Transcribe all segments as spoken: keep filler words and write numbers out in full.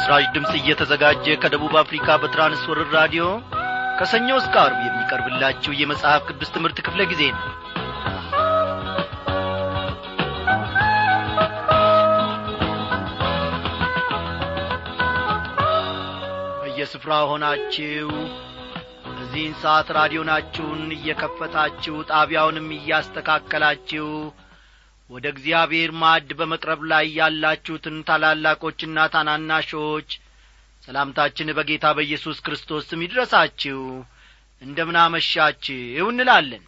ስራጅ ድምጽ እየተዘጋጀ ከደቡብ አፍሪካ በትራንስወርልድ ራዲዮ ከሰኞስ ጋር የሚቀርብላችሁ የመጽሐፍ ቅዱስ ትምህርት ክፍለ ጊዜ ነው። በየስፍራው ሆናችሁ እዚህን ሰዓት ራዲዮናችሁን እየከፈታችሁ ጣቢያውንም እያስተካከላችሁ ወደ እግዚአብሔር ማድ በመቅረብ ላይ ያላችሁትን ታላላቆችና ታናናሾች ሰላምታችን በጌታ በኢየሱስ ክርስቶስ ስም ይድረሳችሁ። እንደምን አመሻችሁ እንላለን።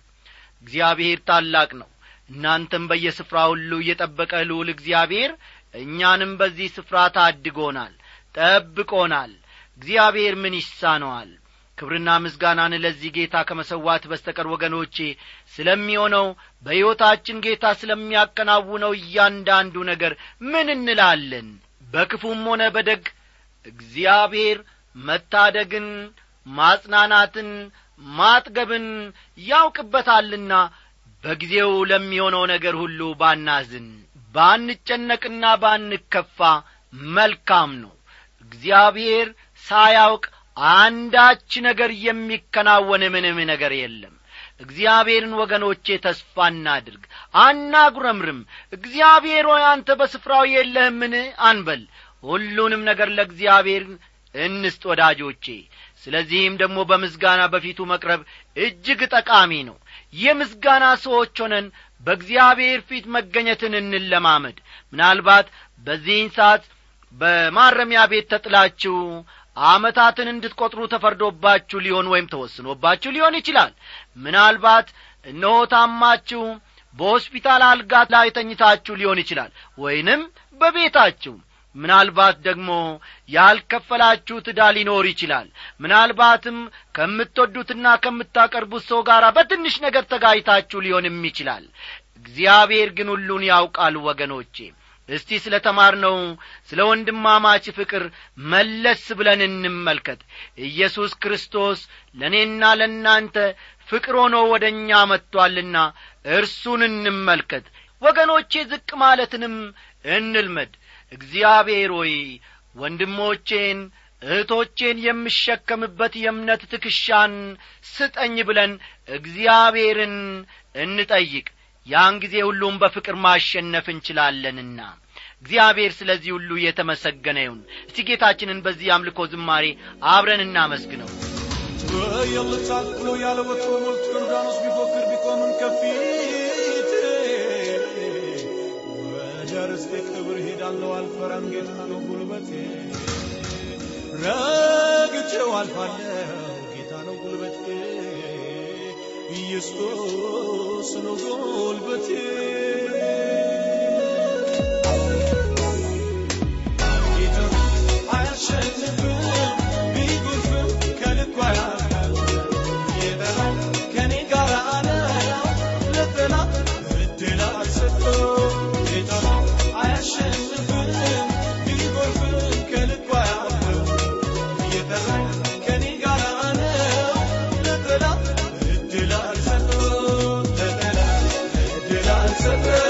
እግዚአብሔር ታላቅ ነው። እናንተም በየስፍራው ሁሉ እየጠበቀ ልዑል እግዚአብሔር እኛንም በዚህ ስፍራ ታድጎናል፣ ጠብቆናል። እግዚአብሔር ምን ይሳነዋል? ክብርና ምስጋናን ለዚህ ጌታ ከመሰዋት በስተቀር ወገኖቼ ስለሚሆነው በሕይወታችን ጌታ ስለሚያከናውነው እያንዳንዱ ነገር ምን እንላለን? በክፉም ሆነ በደግ እግዚአብሔር መታደግን፣ ማጽናናትን፣ ማጥገብን ያውቅበታልና በጊዜው ለሚሆነው ነገር ሁሉ ባናዝን፣ ባንጨነቅና ባንከፋ መልካም ነው። እግዚአብሔር ሳያውቅ አንዳች ነገር የሚከናወን ምንም ነገር የለም። እግዚአብሔርን ወገኖቼ ተስፋ እናድርግ፣ አናጉረምርም። እግዚአብሔር ሆይ አንተ በስፍራው የለህምን አንበል። ሁሉንም ነገር ለእግዚአብሔር እንስጥ ወዳጆቼ። ስለዚህም ደግሞ በምስጋና በፊቱ መቅረብ እጅግ ጠቃሚ ነው። የምስጋና ሰዎች ሆነን በእግዚአብሔር ፊት መገኘትን እንለማመድ። ምናልባት በዚህን ሰዓት በማረሚያ ቤት ተጥላችሁ አመታትን እንድትቆጥሩ ተፈርዶባችሁ ሊሆን ወይም ተወስኖባችሁ ሊሆን ይችላል። ምናልባት እነሆ ታማችሁ በሆስፒታል አልጋ ላይ ተኝታችሁ ሊሆን ይችላል፣ ወይንም በቤታችሁ። ምናልባት ደግሞ ያልከፈላችሁት ዕዳ ሊኖር ይችላል። ምናልባትም ከምትወዱትና ከምታቀርቡት ሰው ጋር በትንሽ ነገር ተጋይታችሁ ሊሆንም ይችላል። እግዚአብሔር ግን ሁሉን ያውቃል ወገኖቼ። እስቲ ስለተማርነው ስለ ወንድማማች ፍቅር መለስ ብለን እንመልከት። ኢየሱስ ክርስቶስ ለኔና ለናንተ ፍቅር ሆኖ ወደኛ መጥቷልና እርሱን እንመልከት ወገኖቼ። ዝቅ ማለትንም እንልመድ። እግዚአብሔር ሆይ ወንድሞቼን እህቶቼን የምሸከምበት የእምነት ትከሻን ስጠኝ ብለን እግዚአብሔርን እንጠይቅ። ያን ጊዜ ሁሉም በፍቅር ማሸነፍ እንችላለንና እግዚአብሔር ስለዚህ ሁሉ የተመሰገነ ይሁን። እስቲ ጌታችንን በዚህ አምልኮ ዝማሬ አብረን እናመስግነው። የልጻጥሎ ያለወጡ ሞልት ዮርዳኖስ ቢፎክር ቢቆምን ከፊት ወጀርስ ከክብር ሄዳለሁ አልፈራም ጌታ ነው ጉልበቴ። ረግጬው አልፋለሁ ጌታ ነው ጉልበቴ። ኢየሱስ ነው ጉልበቴ። ጌታ አያሸንፍም ቢጎርፍም ከልኩ አያልፍም። ጌታ ከኔ ጋር ነው ለጠላት እድል አልሰጠውም። ጌታ አያሸንፍም ቢጎርፍም ከልኩ አያልፍም። ጌታ ከኔ ጋር ነው ለጠላት እድል አልሰጠውም። ለጠላት እድል አልሰጠውም።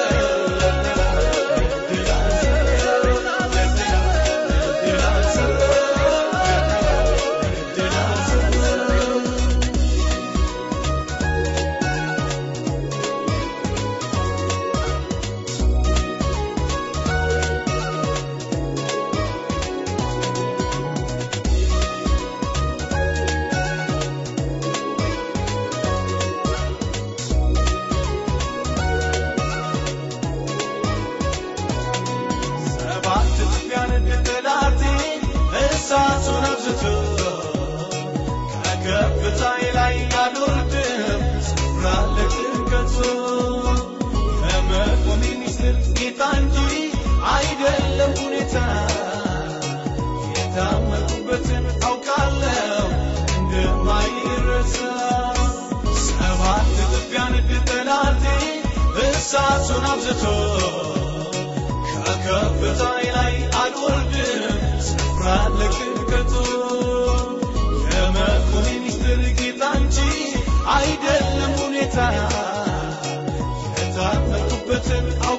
I'll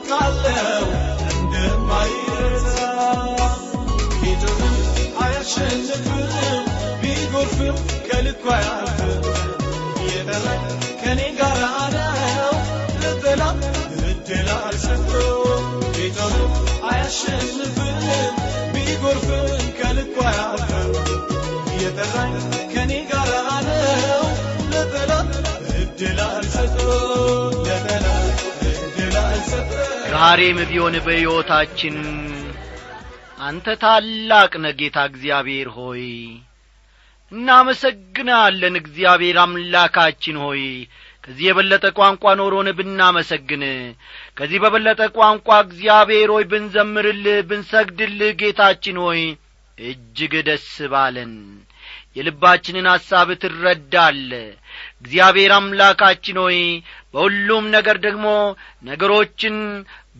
call you and my ears ነው ከልኩ ያልፍ የደረክ ከኔ ጋር አዳው ልጥላ ልጥላ ሰፍሮ ቢጠሩ አያሸንፍ ቢጎርፍ ከልኩ ያልፍ የደረክ ከኔ ጋር አዳው ልጥላ ልጥላ ሰፍሮ ልጥላ ልጥላ ሰፍሮ ዛሬም ቢሆን በሕይወታችን አንተ ታላቅ ነህ ጌታ እግዚአብሔር ሆይ እናመሰግናለን። እግዚአብሔር አምላካችን ሆይ ከዚህ በበለጠ ቋንቋ ኖሮን ብናመሰግን ከዚህ በበለጠ ቋንቋ እግዚአብሔር ሆይ ብንዘምርልህ ብንሰግድልህ ጌታችን ሆይ እጅግ ደስ ባለን። የልባችንን ሐሳብ ትረዳለህ እግዚአብሔር አምላካችን ሆይ በሁሉም ነገር ደግሞ ነገሮችን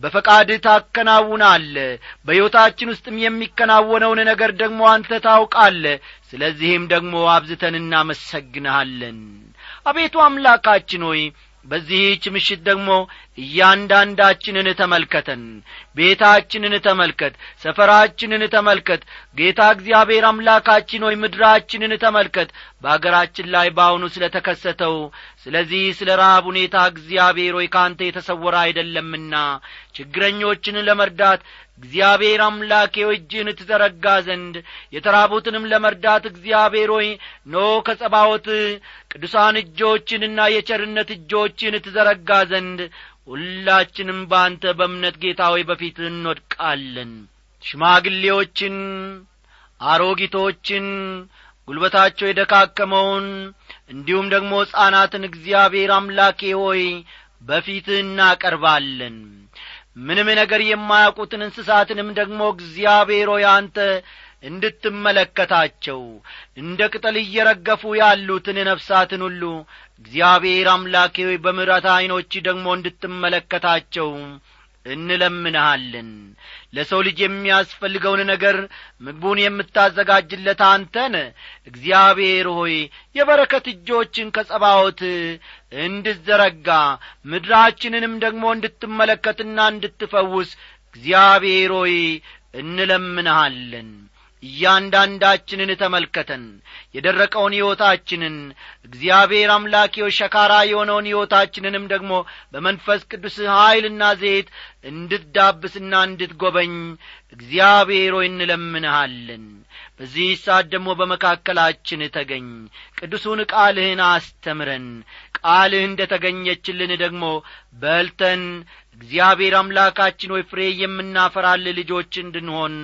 በፈቃድህ ታከናውናለህ። በሕይወታችን ውስጥም የሚከናወነውን ነገር ደግሞ አንተ ታውቃለህ። ስለዚህም ደግሞ አብዝተን እናመሰግንሃለን። አቤቱ አምላካችን ሆይ በዚህች ምሽት ደግሞ እያንዳንዳችንን ተመልከተን ቤታችንን ተመልከት ሰፈራችንን ተመልከት ጌታ እግዚአብሔር አምላካችን ሆይ ምድራችንን ተመልከት በአገራችን ላይ ባውኑ ስለተከሰተው ስለዚህ ስለራብ ሁኔታ እግዚአብሔር ሆይ ካንተ የተሰወረ አይደለምና ችግረኞችን ለመርዳት እግዚአብሔር አምላኬ ሆይ እጅህን ተዘረጋ ዘንድ የተራቡትንም ለመርዳት እግዚአብሔር ሆይ ኖ ከጸባዖት ቅዱሳን እጆችንና የቸርነት እጆችህን ተዘረጋ ዘንድ ሁላችንም ባንተ በእምነት ጌታ ሆይ በፊት እንወድቃለን። ሽማግሌዎችን አሮጊቶችን ጉልበታቸው የደካከመውን እንዲሁም ደግሞ ሕፃናትን እግዚአብሔር አምላኬ ሆይ በፊት እናቀርባለን። ምንም ነገር የማያውቁትን እንስሳትንም ደግሞ እግዚአብሔር ሆይ አንተ እንድትመለከታቸው እንደ ቅጠል እየረገፉ ያሉትን ነፍሳትን ሁሉ እግዚአብሔር አምላኬ ሆይ በምሕረት ዓይኖች ደግሞ እንድትመለከታቸው እንለምንሃለን። ለሰው ልጅ የሚያስፈልገውን ነገር ምግቡን የምታዘጋጅለት አንተ ነህ። እግዚአብሔር ሆይ የበረከት እጆችን ከጸባዖት እንድትዘረጋ ምድራችንንም ደግሞ እንድትመለከትና እንድትፈውስ እግዚአብሔር ሆይ እንለምንሃለን። እያንዳንዳችንን ተመልከተን የደረቀውን ሕይወታችንን እግዚአብሔር አምላኬ ሆይ ሸካራ የሆነውን ሕይወታችንንም ደግሞ በመንፈስ ቅዱስ ኃይልና ዘይት እንድትዳብስና እንድትጎበኝ እግዚአብሔር ሆይ እንለምንሃለን። በዚህ ሰዓት ደግሞ በመካከላችን ተገኝ ቅዱሱን ቃልህን አስተምረን ቃልህ እንደተገኘችልን ደግሞ በልተን እግዚአብሔር አምላካችን ሆይ ፍሬ የምናፈራል ልጆች እንድንሆን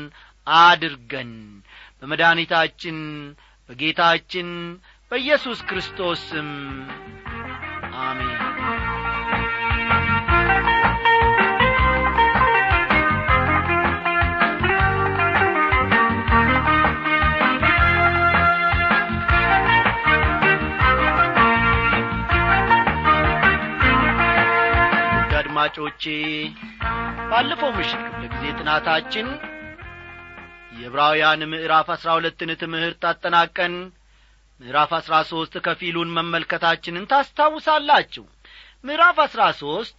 አድርገን በመድኃኒታችን በጌታችን በኢየሱስ ክርስቶስ ስም አሜን። አድማጮቼ ባለፈው ምሽት ለጊዜ ጥናታችን የዕብራውያን ምዕራፍ አስራ ሁለትን ትምህርት አጠናቀን ምዕራፍ አስራ ሶስት ከፊሉን መመልከታችንን ታስታውሳላችሁ። ምዕራፍ አስራ ሶስት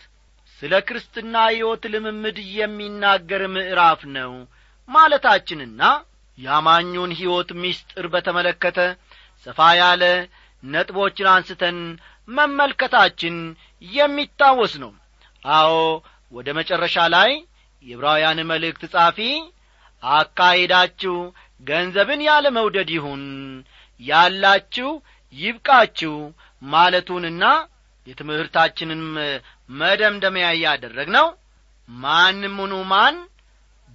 ስለ ክርስትና ሕይወት ልምምድ የሚናገር ምዕራፍ ነው ማለታችንና ያማኙን ሕይወት ምስጢር በተመለከተ ሰፋ ያለ ነጥቦችን አንስተን መመልከታችን የሚታወስ ነው። አዎ ወደ መጨረሻ ላይ የዕብራውያን መልእክት ጻፊ አካይዳችሁ ገንዘብን ያለ መውደድ ይሁን ያላችሁ ይብቃችሁ ማለቱንና የትምህርታችንን መደምደሚያ ያደረግነው ማንም ሆኑ ማን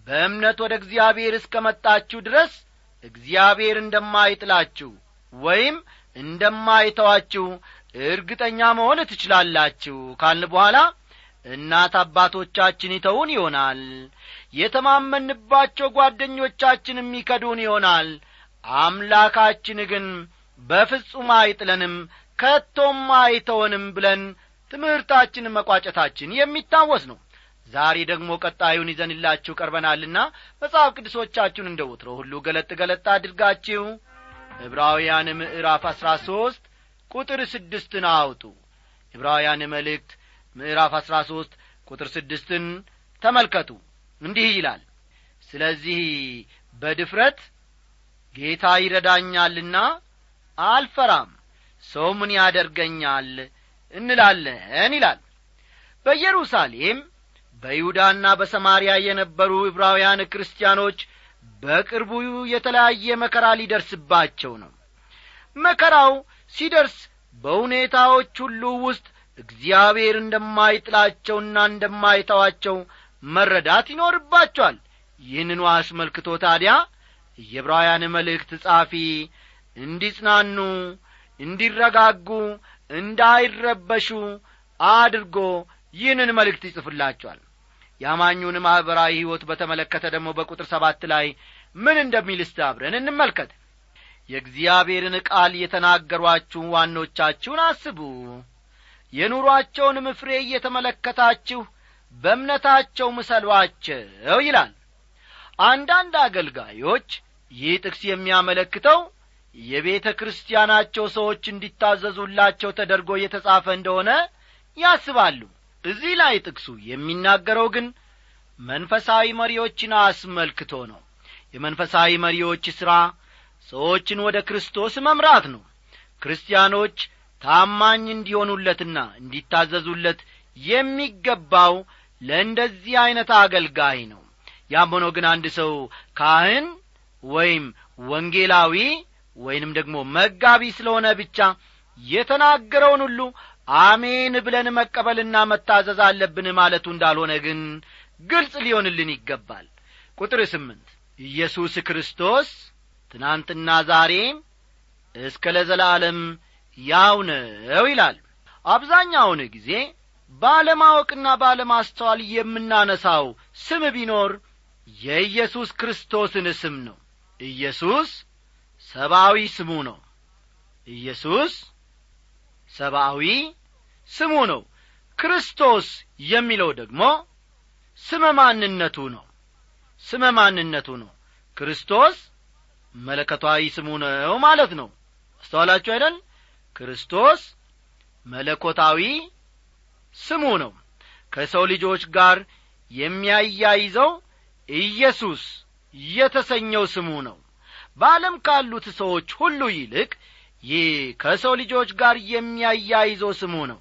በእምነት ወደ እግዚአብሔር እስከመጣችሁ ድረስ እግዚአብሔር እንደማይጥላችሁ ወይም እንደማይተዋችሁ እርግጠኛ መሆን ትችላላችሁ ካልን በኋላ እናት አባቶቻችን ይተውን ይሆናል የተማመንባቸው ጓደኞቻችንም ይከዱን ይሆናል አምላካችን ግን በፍጹም አይጥለንም ከቶም አይተወንም ብለን ትምህርታችንን መቋጨታችን የሚታወስ ነው። ዛሬ ደግሞ ቀጣዩን ይዘንላችሁ ቀርበናልና መጽሐፍ ቅዱሶቻችሁን እንደወትሮ ሁሉ ገለጥ ገለጥ አድርጋችሁ ዕብራውያን ምዕራፍ አስራ ሶስት ቁጥር ስድስትን አውጡ። ዕብራውያን መልእክት ምዕራፍ አስራ ሶስት ቁጥር ስድስትን ተመልከቱ። እንዲህ ይላል ስለዚህ በድፍረት ጌታ ይረዳኛልና አልፈራም ሰው ምን ያደርገኛል እንላለን ይላል። በኢየሩሳሌም በይሁዳና በሰማርያ የነበሩ ዕብራውያን ክርስቲያኖች በቅርቡ የተለያየ መከራ ሊደርስባቸው ነው። መከራው ሲደርስ በሁኔታዎች ሁሉ ውስጥ እግዚአብሔር እንደማይጥላቸውና እንደማይተዋቸው መረዳት ይኖርባቸዋል። ይህንኑ አስመልክቶ ታዲያ የዕብራውያን መልእክት ጻፊ እንዲጽናኑ፣ እንዲረጋጉ፣ እንዳይረበሹ አድርጎ ይህንን መልእክት ይጽፍላቸዋል። ያማኙን ማህበራዊ ሕይወት በተመለከተ ደግሞ በቁጥር ሰባት ላይ ምን እንደሚል አብረን እንመልከት። የእግዚአብሔርን ቃል የተናገሯችሁ ዋኖቻችሁን አስቡ፣ የኑሯቸውን ፍሬ እየተመለከታችሁ በእምነታቸው ምሰሏቸው ይላል። አንዳንድ አገልጋዮች ይህ ጥቅስ የሚያመለክተው የቤተክርስቲያናቸው ሰዎች እንዲታዘዙላቸው ተደርጎ የተጻፈ እንደሆነ ያስባሉ። እዚህ ላይ ጥቅሱ የሚናገረው ግን መንፈሳዊ መሪዎችን አስመልክቶ ነው። የመንፈሳዊ መሪዎች ሥራ ሰዎችን ወደ ክርስቶስ መምራት ነው። ክርስቲያኖች ታማኝ እንዲሆኑለትና እንዲታዘዙለት የሚገባው ለእንደዚህ አይነት አገልጋይ ነው። ያም ሆኖ ግን አንድ ሰው ካህን ወይም ወንጌላዊ ወይንም ደግሞ መጋቢ ስለሆነ ብቻ የተናገረውን ሁሉ አሜን ብለን መቀበልና መታዘዝ አለብን ማለቱ እንዳልሆነ ግን ግልጽ ሊሆንልን ይገባል። ቁጥር ስምንት ኢየሱስ ክርስቶስ ትናንትና ዛሬም እስከ ለዘላለም ያው ነው ይላል። አብዛኛውን ጊዜ ባለማወቅና ባለማስተዋል የምናነሳው ስም ቢኖር የኢየሱስ ክርስቶስን ስም ነው። ኢየሱስ ሰብአዊ ስሙ ነው። ኢየሱስ ሰብአዊ ስሙ ነው። ክርስቶስ የሚለው ደግሞ ስመ ማንነቱ ነው። ስመ ማንነቱ ነው። ክርስቶስ መለኮታዊ ስሙ ነው ማለት ነው። አስተዋላችሁ አይደል? ክርስቶስ መለኮታዊ ስሙ ነው። ከሰው ልጆች ጋር የሚያያይዘው ኢየሱስ የተሰኘው ስሙ ነው። በዓለም ካሉት ሰዎች ሁሉ ይልቅ ይህ ከሰው ልጆች ጋር የሚያያይዘው ስሙ ነው።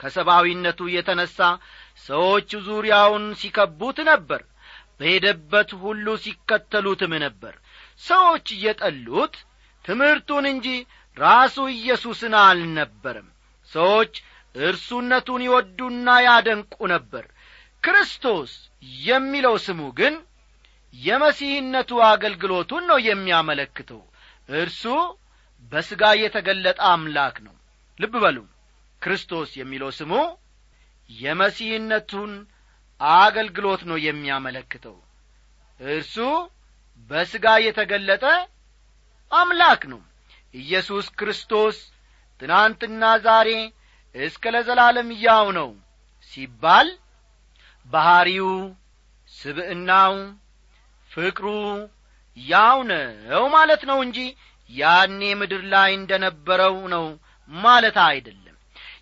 ከሰብአዊነቱ የተነሳ ሰዎች ዙሪያውን ሲከቡት ነበር። በሄደበት ሁሉ ሲከተሉትም ነበር። ሰዎች እየጠሉት ትምህርቱን እንጂ ራሱ ኢየሱስን አልነበረም። ሰዎች እርሱነቱን ይወዱና ያደንቁ ነበር። ክርስቶስ የሚለው ስሙ ግን የመሲህነቱ አገልግሎቱን ነው የሚያመለክተው። እርሱ በሥጋ የተገለጠ አምላክ ነው። ልብ በሉ፣ ክርስቶስ የሚለው ስሙ የመሲህነቱን አገልግሎት ነው የሚያመለክተው። እርሱ በሥጋ የተገለጠ አምላክ ነው። ኢየሱስ ክርስቶስ ትናንትና ዛሬ እስከ ለዘላለም ያው ነው ሲባል ባህሪው፣ ስብዕናው፣ ፍቅሩ ያው ነው ማለት ነው እንጂ ያኔ ምድር ላይ እንደነበረው ነው ማለት አይደለም።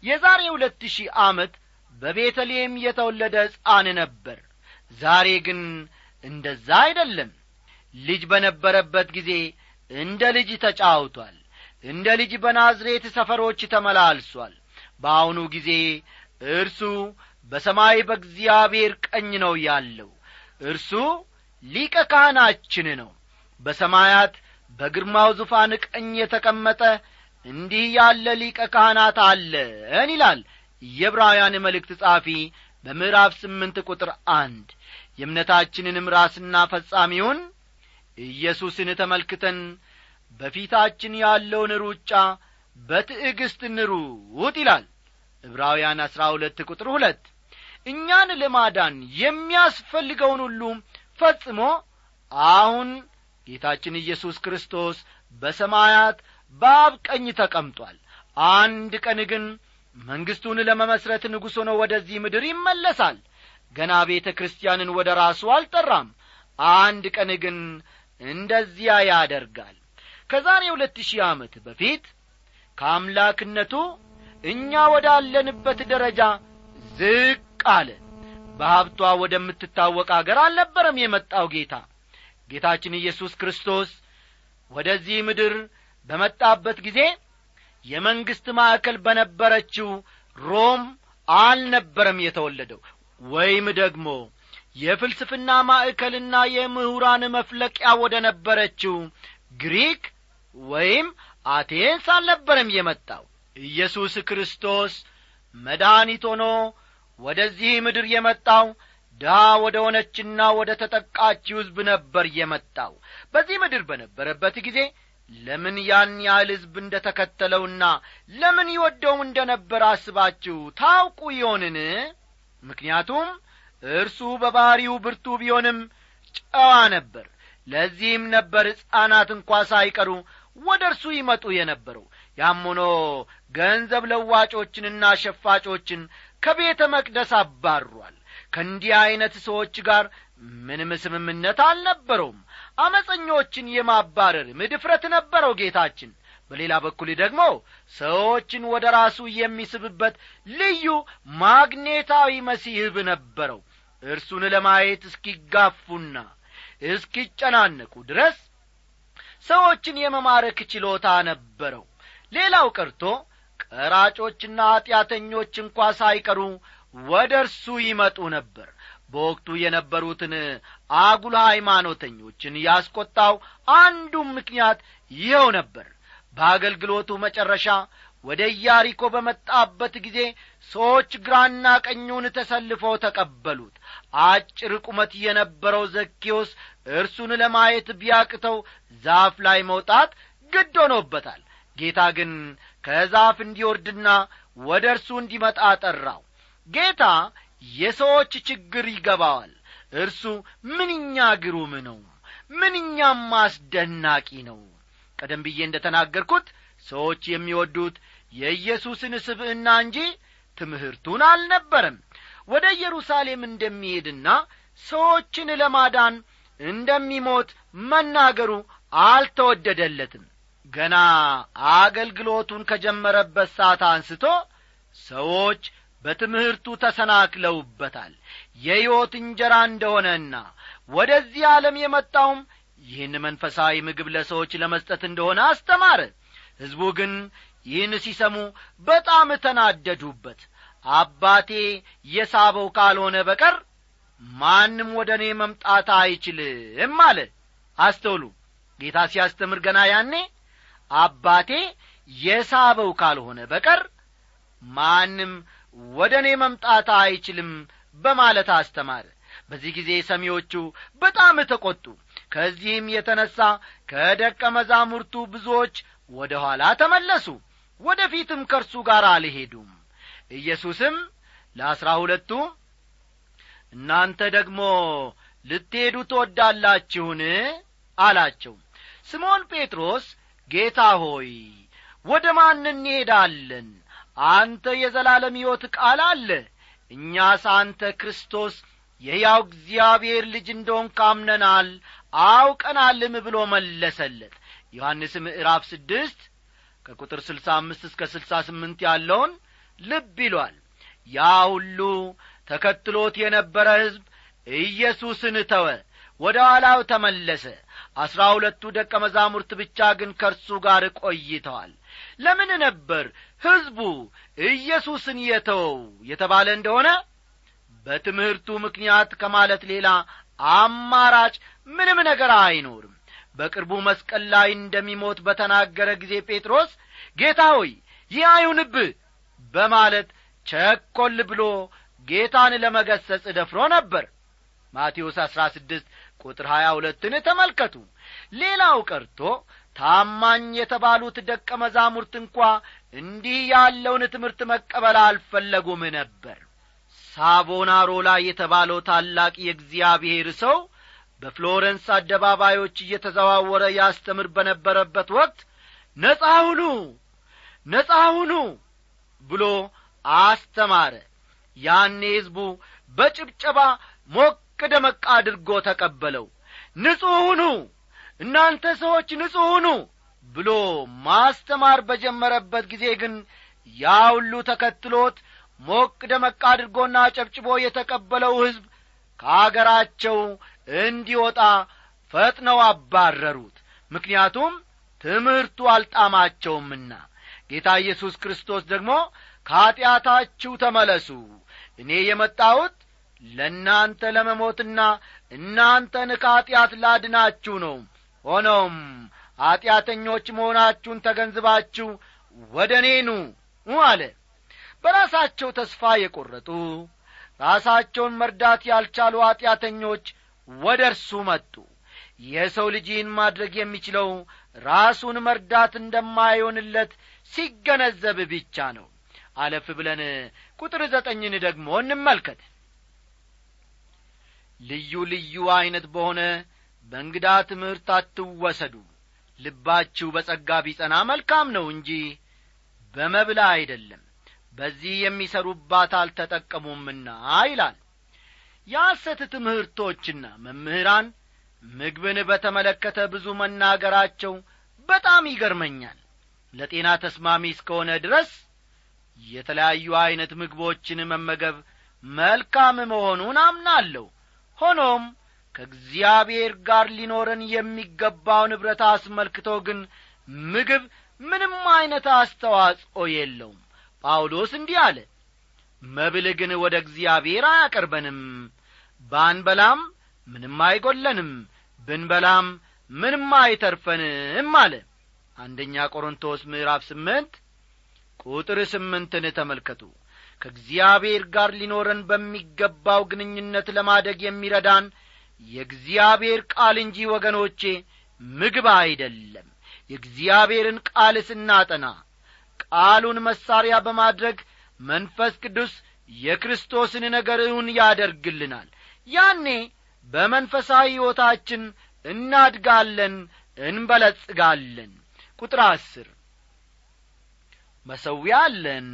የዛሬ ሁለት ሺህ ዓመት በቤተልሔም የተወለደ ሕፃን ነበር። ዛሬ ግን እንደዛ አይደለም። ልጅ በነበረበት ጊዜ እንደ ልጅ ተጫውቷል። እንደ ልጅ በናዝሬት ሰፈሮች ተመላልሷል። በአሁኑ ጊዜ እርሱ በሰማይ በእግዚአብሔር ቀኝ ነው ያለው። እርሱ ሊቀ ካህናችን ነው። በሰማያት በግርማው ዙፋን ቀኝ የተቀመጠ እንዲህ ያለ ሊቀ ካህናት አለን ይላል የዕብራውያን መልእክት ጻፊ በምዕራፍ ስምንት ቁጥር አንድ። የእምነታችንንም ራስና ፈጻሚውን ኢየሱስን ተመልክተን በፊታችን ያለውን ሩጫ በትዕግስት እንሩጥ ይላል ዕብራውያን አስራ ሁለት ቁጥር ሁለት። እኛን ለማዳን የሚያስፈልገውን ሁሉ ፈጽሞ አሁን ጌታችን ኢየሱስ ክርስቶስ በሰማያት በአብ ቀኝ ተቀምጧል። አንድ ቀን ግን መንግሥቱን ለመመስረት ንጉሥ ሆኖ ወደዚህ ምድር ይመለሳል። ገና ቤተክርስቲያንን ወደ ራሱ አልጠራም። አንድ ቀን ግን እንደዚያ ያደርጋል። ከዛሬ ሁለት ሺህ ዓመት በፊት ከአምላክነቱ እኛ ወዳለንበት ደረጃ ዝቅ አለ። በሀብቷ ወደምትታወቅ አገር አልነበረም የመጣው ጌታ። ጌታችን ኢየሱስ ክርስቶስ ወደዚህ ምድር በመጣበት ጊዜ የመንግስት ማዕከል በነበረችው ሮም አልነበረም የተወለደው ወይም ደግሞ የፍልስፍና ማዕከልና የምሁራን መፍለቂያ ወደነበረችው ግሪክ ወይም አቴንስ አልነበረም የመጣው። ኢየሱስ ክርስቶስ መድኃኒት ሆኖ ወደዚህ ምድር የመጣው ዳ ወደ ሆነችና ወደ ተጠቃችው ህዝብ ነበር የመጣው። በዚህ ምድር በነበረበት ጊዜ ለምን ያን ያህል ህዝብ እንደተከተለውና ለምን ይወደው እንደነበር አስባችሁ ታውቁ ይሆንን? ምክንያቱም እርሱ በባህሪው ብርቱ ቢሆንም ጨዋ ነበር። ለዚህም ነበር ሕፃናት እንኳን ሳይቀሩ ወደርሱ ይመጡ የነበረው። ያም ሆኖ ገንዘብ ለዋጮችንና ሸፋጮችን ከቤተ መቅደስ አባሯል። ከእንዲህ አይነት ሰዎች ጋር ምንም ስምምነት አልነበረውም። አመፀኞችን የማባረር ምድፍረት ነበረው ጌታችን። በሌላ በኩል ደግሞ ሰዎችን ወደ ራሱ የሚስብበት ልዩ ማግኔታዊ መስህብ ነበረው። እርሱን ለማየት እስኪጋፉና እስኪጨናነቁ ድረስ ሰዎችን የመማረክ ችሎታ ነበረው። ሌላው ቀርቶ ቀራጮችና ኃጢአተኞች እንኳን ሳይቀሩ ወደርሱ ይመጡ ነበር። በወቅቱ የነበሩትን አጉል ሃይማኖተኞችን ያስቆጣው አንዱ ምክንያት ይሄው ነበር። በአገልግሎቱ መጨረሻ ወደ ኢያሪኮ በመጣበት ጊዜ ሰዎች ግራና ቀኙን ተሰልፈው ተቀበሉት። አጭር ቁመት የነበረው ዘኬዎስ እርሱን ለማየት ቢያቅተው ዛፍ ላይ መውጣት ግድ ሆኖበታል። ጌታ ግን ከዛፍ እንዲወርድና ወደ እርሱ እንዲመጣ ጠራው። ጌታ የሰዎች ችግር ይገባዋል። እርሱ ምንኛ ግሩም ነው፣ ምንኛም አስደናቂ ነው። ቀደም ብዬ እንደተናገርኩት ሰዎች የሚወዱት የኢየሱስን ስብዕና እንጂ ትምህርቱን አልነበረም። ወደ ኢየሩሳሌም እንደሚሄድና ሰዎችን ለማዳን እንደሚሞት መናገሩ አልተወደደለትም። ገና አገልግሎቱን ከጀመረበት ሰዓት አንስቶ ሰዎች በትምህርቱ ተሰናክለውበታል። የሕይወት እንጀራ እንደሆነና ወደዚህ ዓለም የመጣውም ይህን መንፈሳዊ ምግብ ለሰዎች ለመስጠት እንደሆነ አስተማረ። ሕዝቡ ግን ይህን ሲሰሙ በጣም ተናደዱበት። አባቴ የሳበው ካልሆነ በቀር ማንም ወደኔ መምጣት አይችልም አለ። አስተውሉ፣ ጌታ ሲያስተምር ገና ያኔ አባቴ የሳበው ካልሆነ በቀር ማንም ወደኔ መምጣት አይችልም በማለት አስተማረ። በዚህ ጊዜ ሰሚዎቹ በጣም ተቆጡ። ከዚህም የተነሳ ከደቀ መዛሙርቱ ብዙዎች ወደ ኋላ ተመለሱ፣ ወደፊትም ከርሱ ጋር አልሄዱም። ኢየሱስም ለአስራ ሁለቱ እናንተ ደግሞ ልትሄዱ ትወዳላችሁን አላቸው። ስምዖን ጴጥሮስ ጌታ ሆይ ወደ ማን እንሄዳለን? አንተ የዘላለም ሕይወት ቃል አለ። እኛስ አንተ ክርስቶስ የሕያው እግዚአብሔር ልጅ እንደሆንክ አምነናል አውቀናልም ብሎ መለሰለት። ዮሐንስ ምዕራፍ ስድስት ከቁጥር ስልሳ አምስት እስከ ስልሳ ስምንት ያለውን ልብ ይሏል። ያ ሁሉ ተከትሎት የነበረ ሕዝብ ኢየሱስን ተወ፣ ወደ ኋላው ተመለሰ። አስራ ሁለቱ ደቀ መዛሙርት ብቻ ግን ከእርሱ ጋር ቆይተዋል። ለምን ነበር ሕዝቡ ኢየሱስን የተወው የተባለ እንደሆነ በትምህርቱ ምክንያት ከማለት ሌላ አማራጭ ምንም ነገር አይኖርም። በቅርቡ መስቀል ላይ እንደሚሞት በተናገረ ጊዜ ጴጥሮስ ጌታ ሆይ ይህ አይሁንብህ በማለት ቸኮል ብሎ ጌታን ለመገሰጽ ደፍሮ ነበር። ማቴዎስ አስራ ስድስት ቁጥር ሃያ ሁለትን ተመልከቱ። ሌላው ቀርቶ ታማኝ የተባሉት ደቀ መዛሙርት እንኳ እንዲህ ያለውን ትምህርት መቀበል አልፈለጉም ነበር። ሳቮናሮላ የተባለው ታላቅ የእግዚአብሔር ሰው በፍሎረንስ አደባባዮች እየተዘዋወረ ያስተምር በነበረበት ወቅት ነጻ ሁኑ ነጻ ሁኑ ብሎ አስተማረ። ያኔ ሕዝቡ በጭብጨባ ሞቅ ደመቅ አድርጎ ተቀበለው። ንጹሕ ሁኑ እናንተ ሰዎች ንጹሕ ሁኑ ብሎ ማስተማር በጀመረበት ጊዜ ግን ያ ሁሉ ተከትሎት ሞቅ ደመቅ አድርጎና ጨብጭቦ የተቀበለው ሕዝብ ከአገራቸው እንዲወጣ ፈጥነው አባረሩት። ምክንያቱም ትምርቱ አልጣማቸውምና ጌታ ኢየሱስ ክርስቶስ ደግሞ ከኃጢአታችሁ ተመለሱ እኔ የመጣሁት ለናንተ ለመሞትና እናንተን ከኃጢአት ላድናችሁ ነው ሆነም ኃጢአተኞች መሆናችሁን ተገንዝባችሁ ወደኔ ኑ አለ። በራሳቸው ተስፋ የቆረጡ ራሳቸውን መርዳት ያልቻሉ ኃጢአተኞች ወደርሱ መጡ። የሰው ልጅን ማድረግ የሚችለው ራሱን መርዳት እንደማይሆንለት ሲገነዘብ ብቻ ነው። አለፍ ብለን ቁጥር ዘጠኝን ደግሞ እንመልከት። ልዩ ልዩ አይነት በሆነ በእንግዳ ትምህርት አትወሰዱ፣ ልባችሁ በጸጋ ቢጸና መልካም ነው እንጂ በመብላ አይደለም፣ በዚህ የሚሰሩባት አልተጠቀሙምና ይላል። ያሰተ ትምህርቶችና መምህራን ምግብን በተመለከተ ብዙ መናገራቸው በጣም ይገርመኛል። ለጤና ተስማሚ እስከሆነ ድረስ የተለያዩ አይነት ምግቦችን መመገብ መልካም መሆኑን አምናለሁ። ሆኖም ከእግዚአብሔር ጋር ሊኖረን የሚገባው ንብረት አስመልክቶ ግን ምግብ ምንም አይነት አስተዋጽኦ የለውም። ጳውሎስ እንዲህ አለ፣ መብል ግን ወደ እግዚአብሔር አያቀርበንም፣ ባንበላም ምንም አይጎለንም፣ ብንበላም ምንም አይተርፈንም አለ። አንደኛ ቆሮንቶስ ምዕራፍ ስምንት ቁጥር ስምንትን ተመልከቱ። ከእግዚአብሔር ጋር ሊኖረን በሚገባው ግንኙነት ለማደግ የሚረዳን የእግዚአብሔር ቃል እንጂ ወገኖቼ ምግብ አይደለም። የእግዚአብሔርን ቃል ስናጠና ቃሉን መሳሪያ በማድረግ መንፈስ ቅዱስ የክርስቶስን ነገርን ያደርግልናል። ያኔ በመንፈሳዊ ሕይወታችን እናድጋለን፣ እንበለጽጋለን። ቁጥር አስር መሠዊያ አለን፣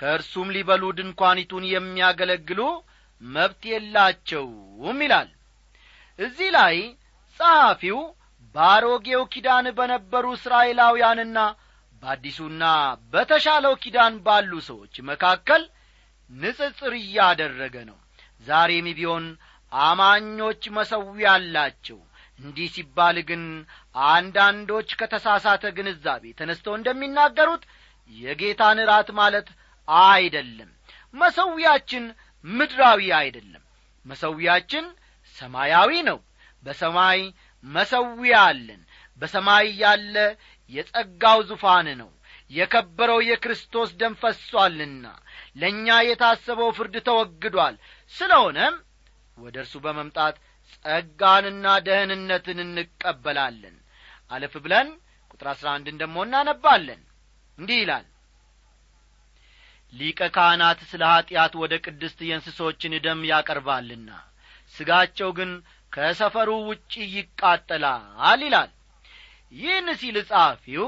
ከእርሱም ሊበሉ ድንኳኒቱን የሚያገለግሉ መብት የላቸውም ይላል። እዚህ ላይ ጸሐፊው ባሮጌው ኪዳን በነበሩ እስራኤላውያንና በአዲሱና በተሻለው ኪዳን ባሉ ሰዎች መካከል ንጽጽር እያደረገ ነው። ዛሬም ቢሆን አማኞች መሠዊያ አላቸው። እንዲህ ሲባል ግን አንዳንዶች ከተሳሳተ ግንዛቤ ተነስተው እንደሚናገሩት የጌታን ራት ማለት አይደለም። መሠዊያችን ምድራዊ አይደለም፣ መሠዊያችን ሰማያዊ ነው። በሰማይ መሠዊያ አለን። በሰማይ ያለ የጸጋው ዙፋን ነው። የከበረው የክርስቶስ ደም ፈሷልና ለኛ የታሰበው ፍርድ ተወግዷል። ስለሆነም ወደርሱ በመምጣት ጸጋንና ደህንነትን እንቀበላለን። አለፍ ብለን ቁጥር አስራ አንድን ደግሞ እናነባለን። እንዲህ ይላል፣ ሊቀ ካህናት ስለ ኃጢአት ወደ ቅድስት የእንስሶችን ደም ያቀርባልና ሥጋቸው ግን ከሰፈሩ ውጪ ይቃጠላል ይላል። ይህን ሲል ጻፊው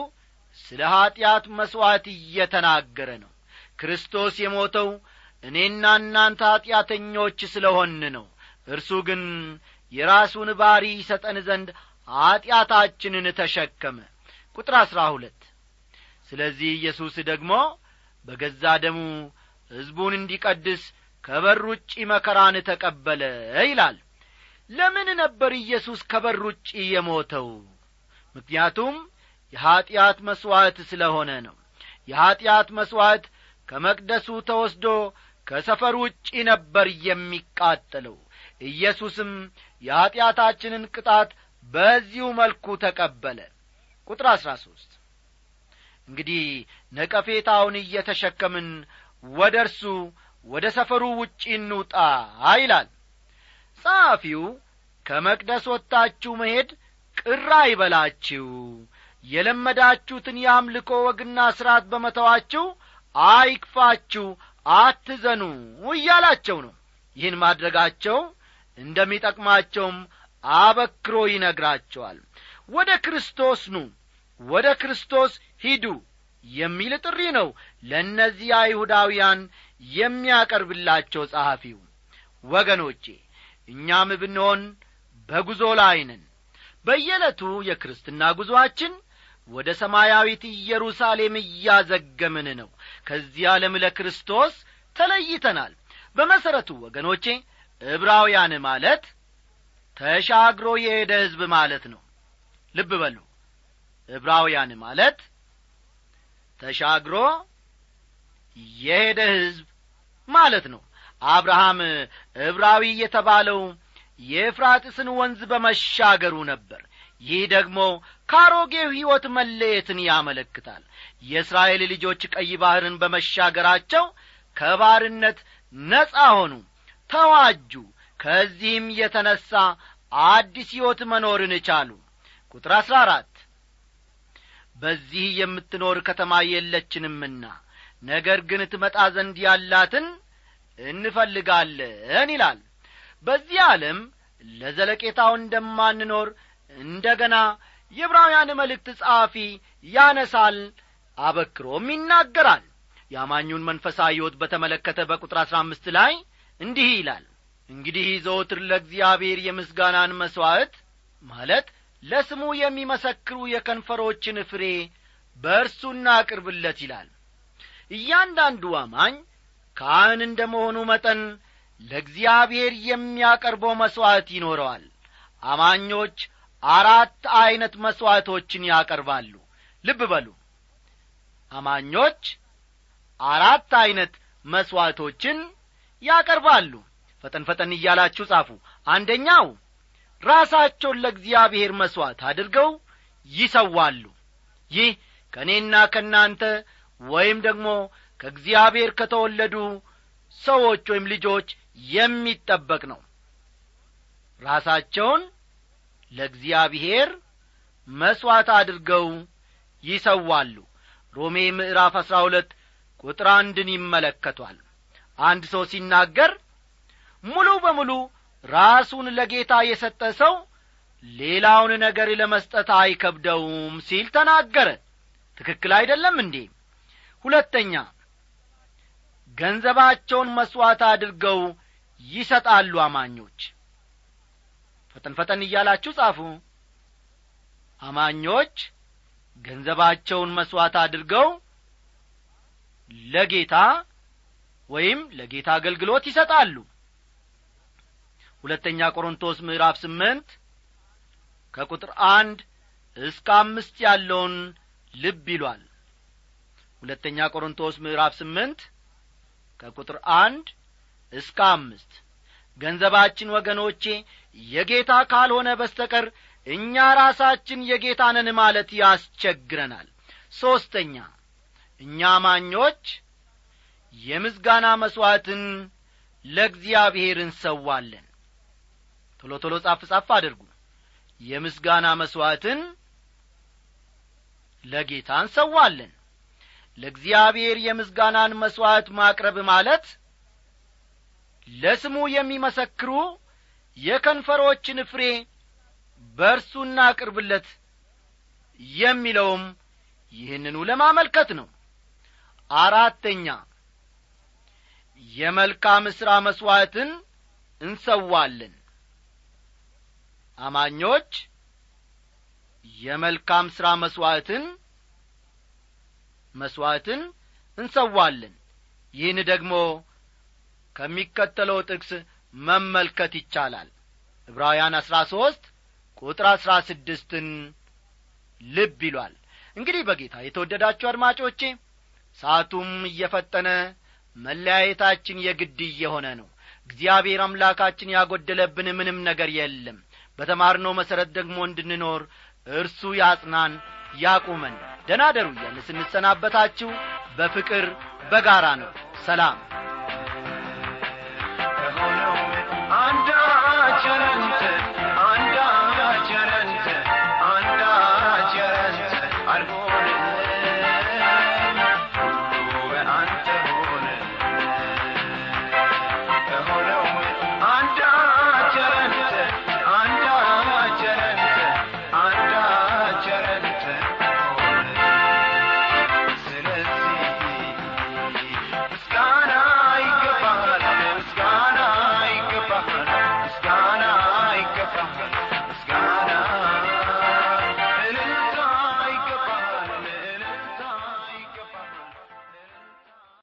ስለ ኃጢአት መሥዋዕት እየተናገረ ነው። ክርስቶስ የሞተው እኔና እናንተ ኃጢአተኞች ስለሆን ነው። እርሱ ግን የራሱን ባሕሪ ይሰጠን ዘንድ ኃጢአታችንን ተሸከመ። ቁጥር አስራ ሁለት ስለዚህ ኢየሱስ ደግሞ በገዛ ደሙ ሕዝቡን እንዲቀድስ ከበር ውጪ መከራን ተቀበለ ይላል። ለምን ነበር ኢየሱስ ከበር ውጪ የሞተው? ምክንያቱም የኃጢአት መሥዋዕት ስለሆነ ነው። የኃጢአት መሥዋዕት ከመቅደሱ ተወስዶ ከሰፈር ውጪ ነበር የሚቃጠለው። ኢየሱስም የኃጢአታችንን ቅጣት በዚሁ መልኩ ተቀበለ። ቁጥር አስራ ሶስት እንግዲህ ነቀፌታውን እየተሸከምን ወደ እርሱ ወደ ሰፈሩ ውጪ እንውጣ ይላል። ጸሐፊው ከመቅደስ ወጥታችሁ መሄድ ቅር አይበላችሁ፣ የለመዳችሁትን የአምልኮ ወግና ሥርዓት በመተዋችሁ አይክፋችሁ፣ አትዘኑ እያላቸው ነው። ይህን ማድረጋቸው እንደሚጠቅማቸውም አበክሮ ይነግራቸዋል። ወደ ክርስቶስ ኑ፣ ወደ ክርስቶስ ሂዱ የሚል ጥሪ ነው ለእነዚህ አይሁዳውያን የሚያቀርብላቸው ጸሐፊው። ወገኖቼ እኛም ብንሆን በጉዞ ላይ ነን። በየዕለቱ የክርስትና ጉዞአችን ወደ ሰማያዊት ኢየሩሳሌም እያዘገምን ነው። ከዚህ ዓለም ለክርስቶስ ተለይተናል። በመሠረቱ ወገኖቼ ዕብራውያን ማለት ተሻግሮ የሄደ ሕዝብ ማለት ነው። ልብ በሉ፣ ዕብራውያን ማለት ተሻግሮ የሄደ ሕዝብ ማለት ነው። አብርሃም ዕብራዊ የተባለው የኤፍራጥስን ወንዝ በመሻገሩ ነበር። ይህ ደግሞ ካሮጌው ሕይወት መለየትን ያመለክታል። የእስራኤል ልጆች ቀይ ባህርን በመሻገራቸው ከባርነት ነፃ ሆኑ፣ ተዋጁ። ከዚህም የተነሳ አዲስ ሕይወት መኖርን ቻሉ። ቁጥር አስራ አራት በዚህ የምትኖር ከተማ የለችንምና ነገር ግን ትመጣ ዘንድ ያላትን እንፈልጋለን ይላል። በዚህ ዓለም ለዘለቄታው እንደማንኖር እንደገና የዕብራውያን መልእክት ጻፊ ያነሳል፣ አበክሮም ይናገራል። ያማኙን መንፈሳዊ ሕይወት በተመለከተ በቁጥር አስራ አምስት ላይ እንዲህ ይላል፣ እንግዲህ ዘወትር ለእግዚአብሔር የምስጋናን መስዋዕት ማለት ለስሙ የሚመሰክሩ የከንፈሮችን ፍሬ በእርሱና አቅርብለት ይላል። እያንዳንዱ አማኝ ካህን እንደመሆኑ መጠን ለእግዚአብሔር የሚያቀርበው መስዋዕት ይኖረዋል። አማኞች አራት አይነት መስዋዕቶችን ያቀርባሉ። ልብ በሉ፣ አማኞች አራት አይነት መስዋዕቶችን ያቀርባሉ። ፈጠን ፈጠን እያላችሁ ጻፉ። አንደኛው ራሳቸውን ለእግዚአብሔር መስዋዕት አድርገው ይሰዋሉ። ይህ ከኔና ከናንተ ወይም ደግሞ ከእግዚአብሔር ከተወለዱ ሰዎች ወይም ልጆች የሚጠበቅ ነው። ራሳቸውን ለእግዚአብሔር መስዋዕት አድርገው ይሰዋሉ። ሮሜ ምዕራፍ አስራ ሁለት ቁጥር አንድን ይመለከቷል። አንድ ሰው ሲናገር ሙሉ በሙሉ ራሱን ለጌታ የሰጠ ሰው ሌላውን ነገር ለመስጠት አይከብደውም ሲል ተናገረ። ትክክል አይደለም እንዴ? ሁለተኛ ገንዘባቸውን መስዋዕት አድርገው ይሰጣሉ አማኞች። ፈጠን ፈጠን እያላችሁ ጻፉ። አማኞች ገንዘባቸውን መስዋዕት አድርገው ለጌታ ወይም ለጌታ አገልግሎት ይሰጣሉ። ሁለተኛ ቆሮንቶስ ምዕራፍ ስምንት ከቁጥር አንድ እስከ አምስት ያለውን ልብ ይሏል። ሁለተኛ ቆሮንቶስ ምዕራፍ ስምንት ከቁጥር አንድ እስከ አምስት ገንዘባችን ወገኖቼ የጌታ ካልሆነ በስተቀር እኛ ራሳችን የጌታ ነን ማለት ያስቸግረናል። ሶስተኛ እኛ አማኞች የምስጋና መስዋዕትን ለእግዚአብሔር እንሰዋለን። ቶሎ ቶሎ ጻፍ ጻፍ አድርጉ። የምስጋና መስዋዕትን ለጌታ እንሰዋለን። ለእግዚአብሔር የምስጋናን መስዋዕት ማቅረብ ማለት ለስሙ የሚመሰክሩ የከንፈሮችን ፍሬ በእርሱና አቅርብለት የሚለውም ይህንኑ ለማመልከት ነው። አራተኛ የመልካም ሥራ መስዋዕትን እንሰዋለን። አማኞች የመልካም ሥራ መስዋዕትን መስዋዕትን እንሰዋለን። ይህን ደግሞ ከሚከተለው ጥቅስ መመልከት ይቻላል። ዕብራውያን አስራ ሶስት ቁጥር አስራ ስድስትን ልብ ይሏል። እንግዲህ በጌታ የተወደዳችሁ አድማጮቼ ሰዓቱም እየፈጠነ መለያየታችን የግድ የሆነ ነው። እግዚአብሔር አምላካችን ያጎደለብን ምንም ነገር የለም። በተማርነው መሰረት ደግሞ እንድንኖር እርሱ ያጽናን ያቁመን። ደህና ደሩ እያልን ስንሰናበታችሁ በፍቅር በጋራ ነው። ሰላም።